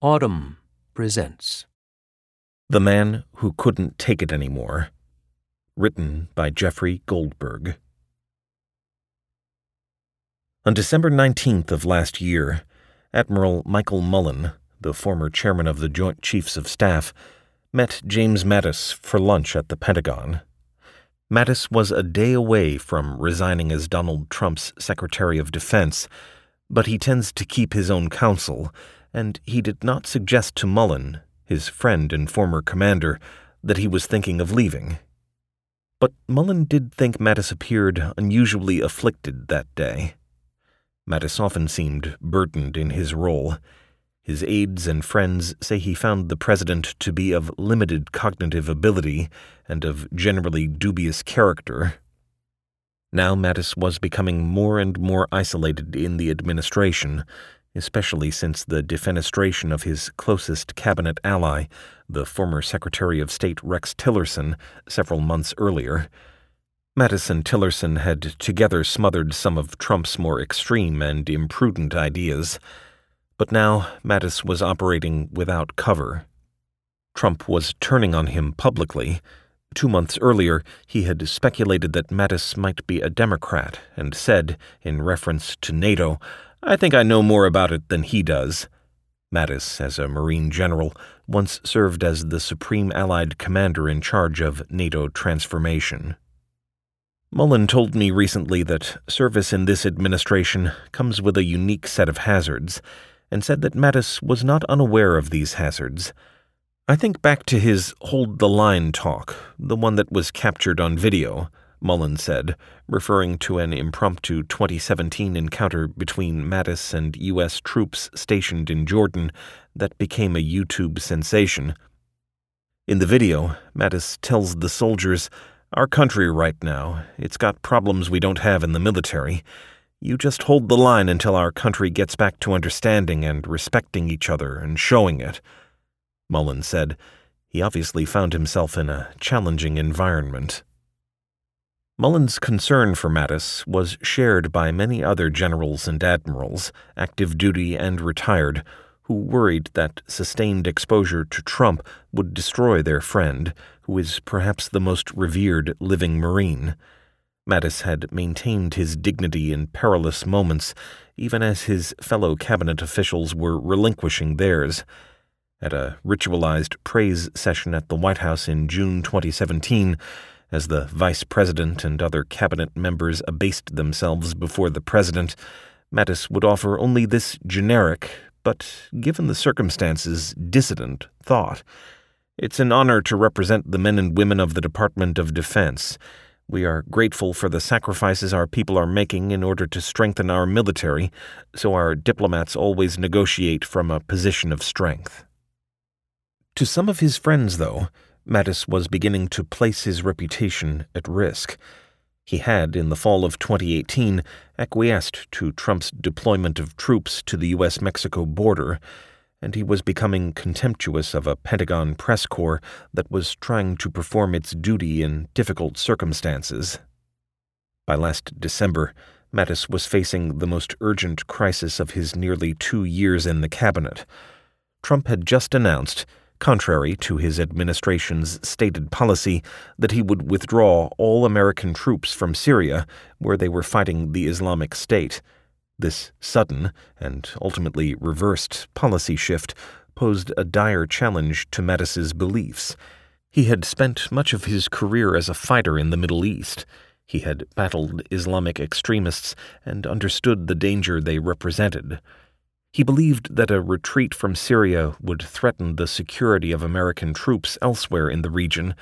Autumn presents The Man Who Couldn't Take It Anymore, written by Jeffrey Goldberg. On December 19th of last year, Admiral Michael Mullen, the former chairman of the Joint Chiefs of Staff, met James Mattis for lunch at the Pentagon. Mattis was a day away from resigning as Donald Trump's Secretary of Defense, but he tends to keep his own counsel, and he did not suggest to Mullen, his friend and former commander, that he was thinking of leaving. But Mullen did think Mattis appeared unusually afflicted that day. Mattis often seemed burdened in his role. His aides and friends say he found the president to be of limited cognitive ability and of generally dubious character. Now Mattis was becoming more and more isolated in the administration, especially since the defenestration of his closest cabinet ally, the former Secretary of State Rex Tillerson, several months earlier. Mattis and Tillerson had together smothered some of Trump's more extreme and imprudent ideas, but now Mattis was operating without cover. Trump was turning on him publicly. 2 months earlier, he had speculated that Mattis might be a Democrat and said, in reference to NATO, "I think I know more about it than he does." Mattis, as a Marine general, once served as the Supreme Allied Commander in charge of NATO transformation. Mullen told me recently that service in this administration comes with a unique set of hazards, and said that Mattis was not unaware of these hazards. I think back to his hold-the-line talk, the one that was captured on video, Mullen said, referring to an impromptu 2017 encounter between Mattis and U.S. troops stationed in Jordan that became a YouTube sensation. In the video, Mattis tells the soldiers, "Our country right now, it's got problems we don't have in the military. You just hold the line until our country gets back to understanding and respecting each other and showing it." Mullen said he obviously found himself in a challenging environment. Mullen's concern for Mattis was shared by many other generals and admirals, active duty and retired, who worried that sustained exposure to Trump would destroy their friend, who is perhaps the most revered living Marine. Mattis had maintained his dignity in perilous moments, even as his fellow cabinet officials were relinquishing theirs. At a ritualized praise session at the White House in June 2017, as the vice president and other cabinet members abased themselves before the president, Mattis would offer only this generic, but given the circumstances, dissident thought. "It's an honor to represent the men and women of the Department of Defense. We are grateful for the sacrifices our people are making in order to strengthen our military, so our diplomats always negotiate from a position of strength." To some of his friends, though, Mattis was beginning to place his reputation at risk. He had, in the fall of 2018, acquiesced to Trump's deployment of troops to the U.S.-Mexico border, and he was becoming contemptuous of a Pentagon press corps that was trying to perform its duty in difficult circumstances. By last December, Mattis was facing the most urgent crisis of his nearly 2 years in the cabinet. Trump had just announced, contrary to his administration's stated policy, that he would withdraw all American troops from Syria, where they were fighting the Islamic State. This sudden and ultimately reversed policy shift posed a dire challenge to Mattis's beliefs. He had spent much of his career as a fighter in the Middle East. He had battled Islamic extremists and understood the danger they represented. He believed that a retreat from Syria would threaten the security of American troops elsewhere in the region,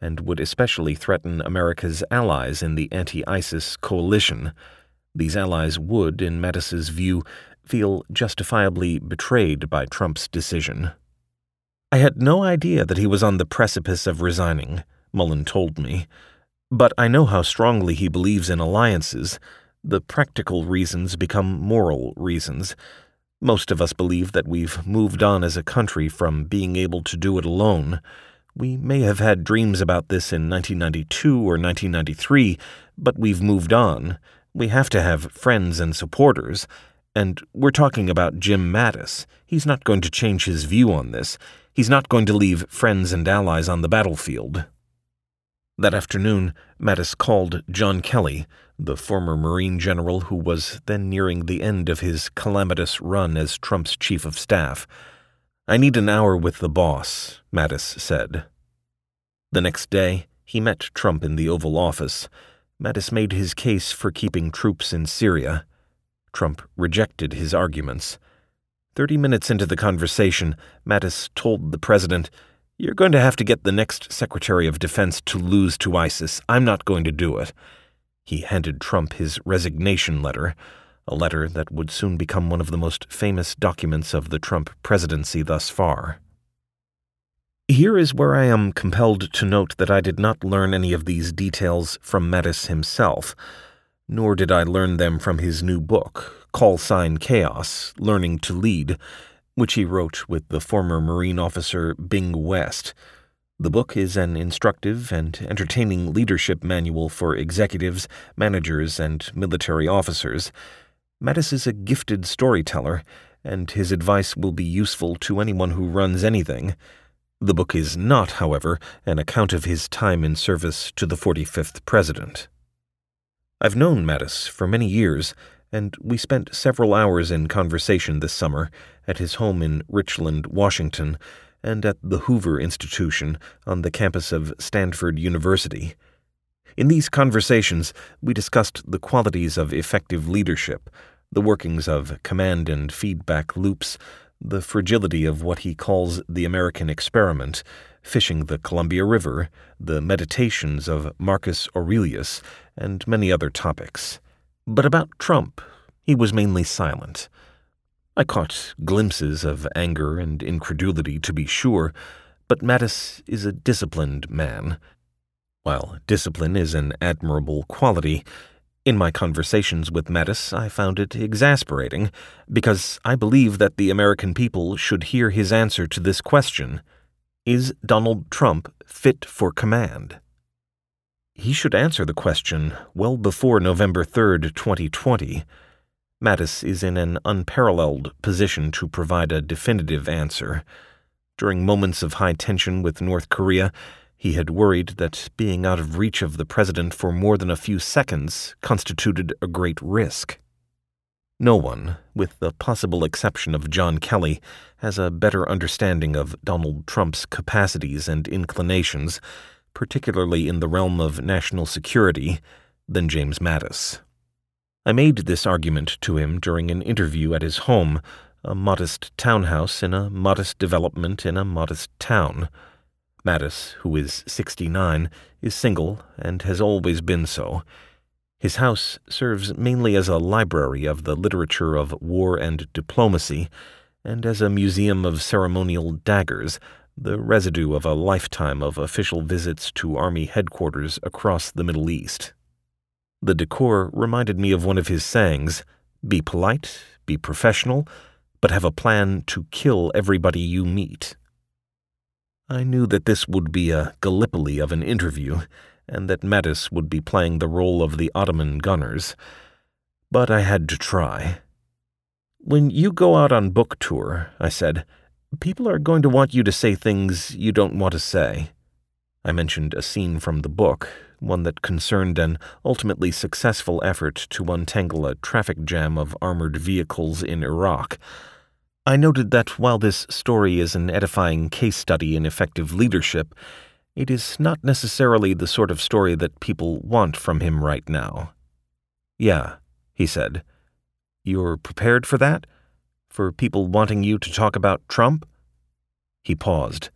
and would especially threaten America's allies in the anti-ISIS coalition. These allies would, in Mattis's view, feel justifiably betrayed by Trump's decision. "I had no idea that he was on the precipice of resigning," Mullen told me, "but I know how strongly he believes in alliances. The practical reasons become moral reasons. Most of us believe that we've moved on as a country from being able to do it alone. We may have had dreams about this in 1992 or 1993, but we've moved on. We have to have friends and supporters. And we're talking about Jim Mattis. He's not going to change his view on this. He's not going to leave friends and allies on the battlefield. That afternoon, Mattis called John Kelly, the former Marine general who was then nearing the end of his calamitous run as Trump's chief of staff. "I need an hour with the boss," Mattis said. The next day, he met Trump in the Oval Office. Mattis made his case for keeping troops in Syria. Trump rejected his arguments. 30 minutes into the conversation, Mattis told the president, "You're going to have to get the next Secretary of Defense to lose to ISIS. I'm not going to do it." He handed Trump his resignation letter, a letter that would soon become one of the most famous documents of the Trump presidency thus far. Here is where I am compelled to note that I did not learn any of these details from Mattis himself, nor did I learn them from his new book, Call Sign Chaos: Learning to Lead, which he wrote with the former Marine officer Bing West. The book is an instructive and entertaining leadership manual for executives, managers, and military officers. Mattis is a gifted storyteller, and his advice will be useful to anyone who runs anything. The book is not, however, an account of his time in service to the 45th president. I've known Mattis for many years, and we spent several hours in conversation this summer at his home in Richland, Washington, and at the Hoover Institution on the campus of Stanford University. In these conversations, we discussed the qualities of effective leadership, the workings of command and feedback loops, the fragility of what he calls the American experiment, fishing the Columbia River, the meditations of Marcus Aurelius, and many other topics. But about Trump, he was mainly silent. I caught glimpses of anger and incredulity, to be sure, but Mattis is a disciplined man. While discipline is an admirable quality, in my conversations with Mattis, I found it exasperating, because I believe that the American people should hear his answer to this question: is Donald Trump fit for command? He should answer the question well before November 3rd, 2020. Mattis is in an unparalleled position to provide a definitive answer. During moments of high tension with North Korea, he had worried that being out of reach of the president for more than a few seconds constituted a great risk. No one, with the possible exception of John Kelly, has a better understanding of Donald Trump's capacities and inclinations, particularly in the realm of national security, than James Mattis. I made this argument to him during an interview at his home, a modest townhouse in a modest development in a modest town. Mattis, who is 69, is single and has always been so. His house serves mainly as a library of the literature of war and diplomacy, and as a museum of ceremonial daggers, the residue of a lifetime of official visits to Army headquarters across the Middle East. The decor reminded me of one of his sayings: be polite, be professional, but have a plan to kill everybody you meet. I knew that this would be a Gallipoli of an interview, and that Mattis would be playing the role of the Ottoman gunners, but I had to try. "When you go out on book tour," I said, "people are going to want you to say things you don't want to say." I mentioned a scene from the book, one that concerned an ultimately successful effort to untangle a traffic jam of armored vehicles in Iraq. I noted that while this story is an edifying case study in effective leadership, it is not necessarily the sort of story that people want from him right now. "Yeah," he said. "You're prepared for that? For people wanting you to talk about Trump?" He paused.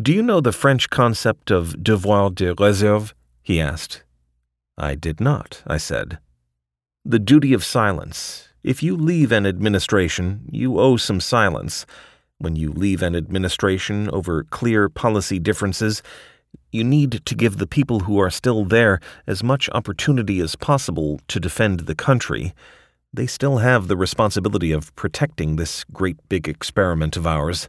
"Do you know the French concept of devoir de réserve?" he asked. "I did not," I said. "The duty of silence. If you leave an administration, you owe some silence. When you leave an administration over clear policy differences, you need to give the people who are still there as much opportunity as possible to defend the country. They still have the responsibility of protecting this great big experiment of ours.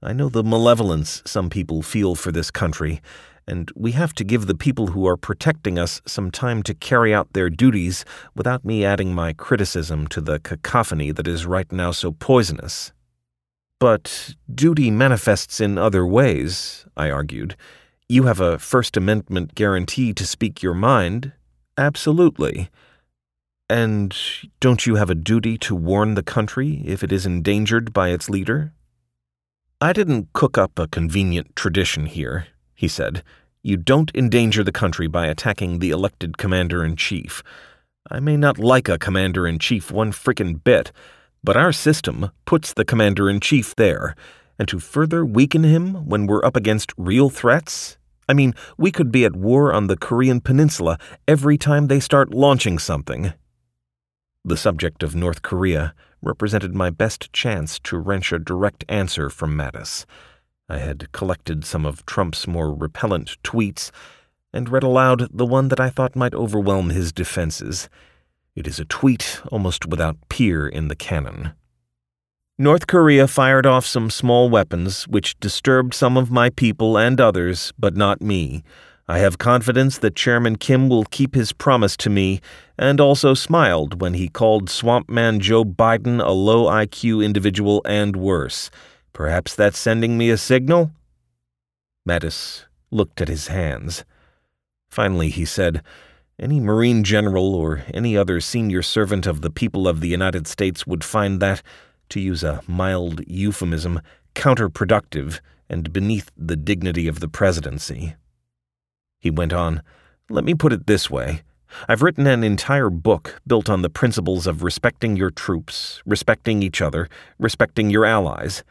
I know the malevolence some people feel for this country, and we have to give the people who are protecting us some time to carry out their duties without me adding my criticism to the cacophony that is right now so poisonous. But duty manifests in other ways, I argued. You have a First Amendment guarantee to speak your mind? Absolutely. And don't you have a duty to warn the country if it is endangered by its leader? I didn't cook up a convenient tradition here, he said. You don't endanger the country by attacking the elected commander-in-chief. I may not like a commander-in-chief one frickin' bit, but our system puts the commander-in-chief there, and to further weaken him when we're up against real threats? I mean, we could be at war on the Korean Peninsula every time they start launching something. The subject of North Korea represented my best chance to wrench a direct answer from Mattis. I had collected some of Trump's more repellent tweets and read aloud the one that I thought might overwhelm his defenses. It is a tweet almost without peer in the canon. North Korea fired off some small weapons which disturbed some of my people and others, but not me. I have confidence that Chairman Kim will keep his promise to me, and also smiled when he called Swampman Joe Biden a low IQ individual and worse. Perhaps that's sending me a signal? Mattis looked at his hands. Finally, he said, Any Marine general or any other senior servant of the people of the United States would find that, to use a mild euphemism, counterproductive and beneath the dignity of the presidency. He went on, Let me put it this way. I've written an entire book built on the principles of respecting your troops, respecting each other, respecting your allies.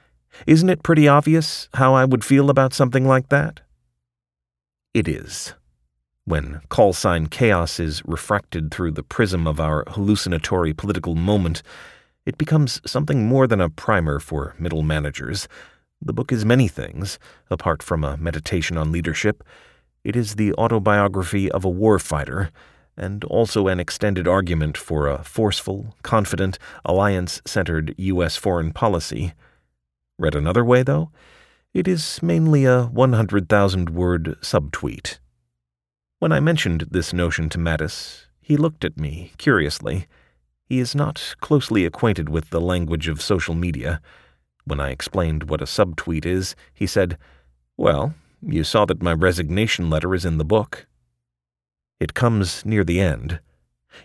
Isn't it pretty obvious how I would feel about something like that? It is. When Call Sign Chaos is refracted through the prism of our hallucinatory political moment, it becomes something more than a primer for middle managers. The book is many things, apart from a meditation on leadership. It is the autobiography of a warfighter, and also an extended argument for a forceful, confident, alliance-centered U.S. foreign policy. Read another way, though, it is mainly a 100,000-word subtweet. When I mentioned this notion to Mattis, he looked at me curiously. He is not closely acquainted with the language of social media. When I explained what a subtweet is, he said, Well, you saw that my resignation letter is in the book. It comes near the end.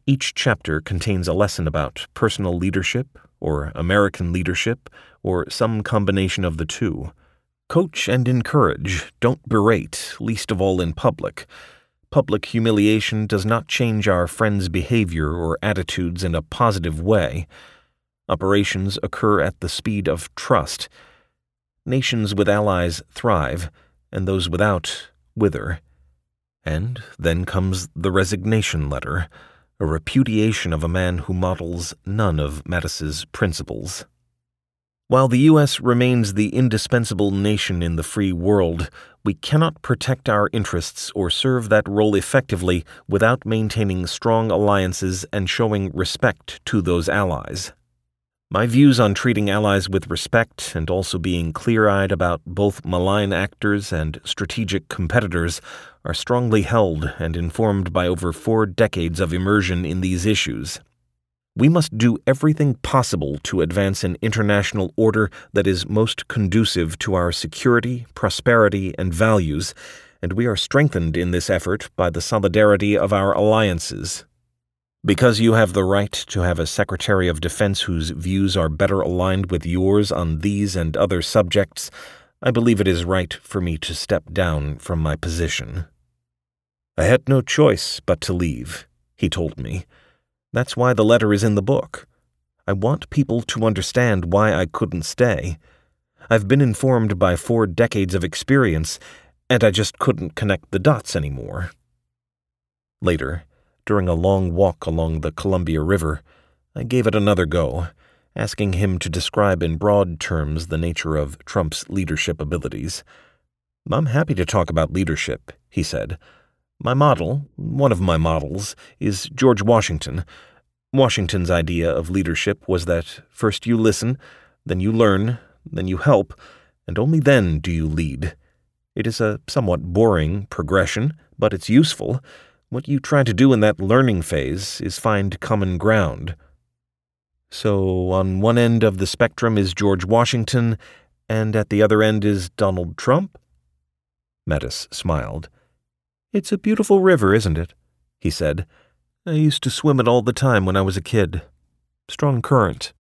Each chapter contains a lesson about personal leadership, or American leadership, or some combination of the two. Coach and encourage, don't berate, least of all in public. Public humiliation does not change our friends' behavior or attitudes in a positive way. Operations occur at the speed of trust. Nations with allies thrive, and those without wither. And then comes the resignation letter, a repudiation of a man who models none of Mattis's principles. While the U.S. remains the indispensable nation in the free world, we cannot protect our interests or serve that role effectively without maintaining strong alliances and showing respect to those allies. My views on treating allies with respect and also being clear-eyed about both malign actors and strategic competitors are strongly held and informed by over 4 decades of immersion in these issues. We must do everything possible to advance an international order that is most conducive to our security, prosperity, and values, and we are strengthened in this effort by the solidarity of our alliances. Because you have the right to have a Secretary of Defense whose views are better aligned with yours on these and other subjects, I believe it is right for me to step down from my position. I had no choice but to leave, he told me. That's why the letter is in the book. I want people to understand why I couldn't stay. I've been informed by 4 decades of experience, and I just couldn't connect the dots anymore. Later, during a long walk along the Columbia River, I gave it another go, asking him to describe in broad terms the nature of Trump's leadership abilities. I'm happy to talk about leadership, he said. My model, one of my models, is George Washington. Washington's idea of leadership was that first you listen, then you learn, then you help, and only then do you lead. It is a somewhat boring progression, but it's useful. What you try to do in that learning phase is find common ground. So on one end of the spectrum is George Washington, and at the other end is Donald Trump? Mattis smiled. It's a beautiful river, isn't it? He said. I used to swim it all the time when I was a kid. Strong current.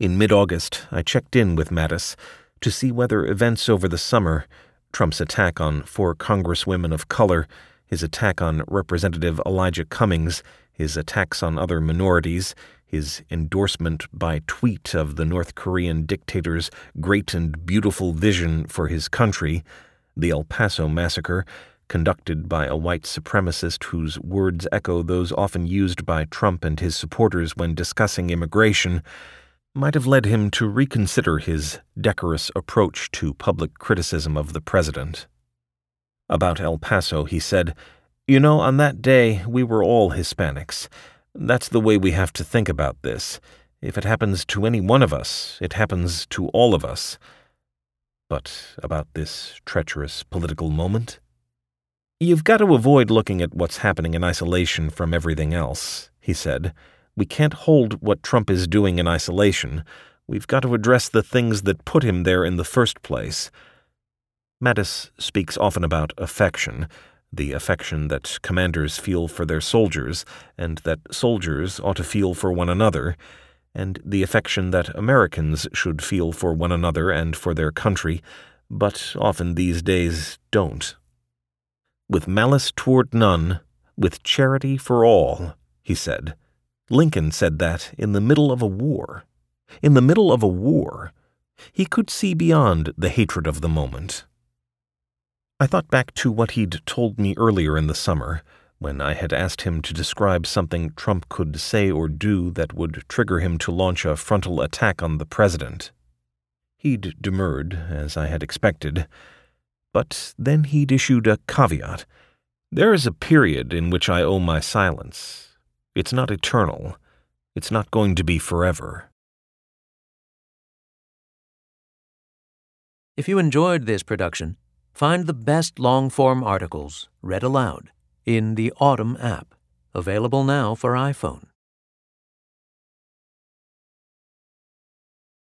In mid-August, I checked in with Mattis to see whether events over the summer, Trump's attack on 4 congresswomen of color, his attack on Representative Elijah Cummings, his attacks on other minorities, his endorsement by tweet of the North Korean dictator's great and beautiful vision for his country, the El Paso massacre, conducted by a white supremacist whose words echo those often used by Trump and his supporters when discussing immigration, might have led him to reconsider his decorous approach to public criticism of the president. About El Paso, he said, You know, on that day, we were all Hispanics. That's the way we have to think about this. If it happens to any one of us, it happens to all of us. But about this treacherous political moment? You've got to avoid looking at what's happening in isolation from everything else, he said. We can't hold what Trump is doing in isolation. We've got to address the things that put him there in the first place. Mattis speaks often about affection, the affection that commanders feel for their soldiers and that soldiers ought to feel for one another, and the affection that Americans should feel for one another and for their country, but often these days don't. With malice toward none, with charity for all, he said. Lincoln said that in the middle of a war. In the middle of a war, he could see beyond the hatred of the moment. I thought back to what he'd told me earlier in the summer, when I had asked him to describe something Trump could say or do that would trigger him to launch a frontal attack on the president. He'd demurred, as I had expected, but then he'd issued a caveat. There is a period in which I owe my silence. It's not eternal. It's not going to be forever. If you enjoyed this production, find the best long-form articles read aloud in the Autumn app, available now for iPhone.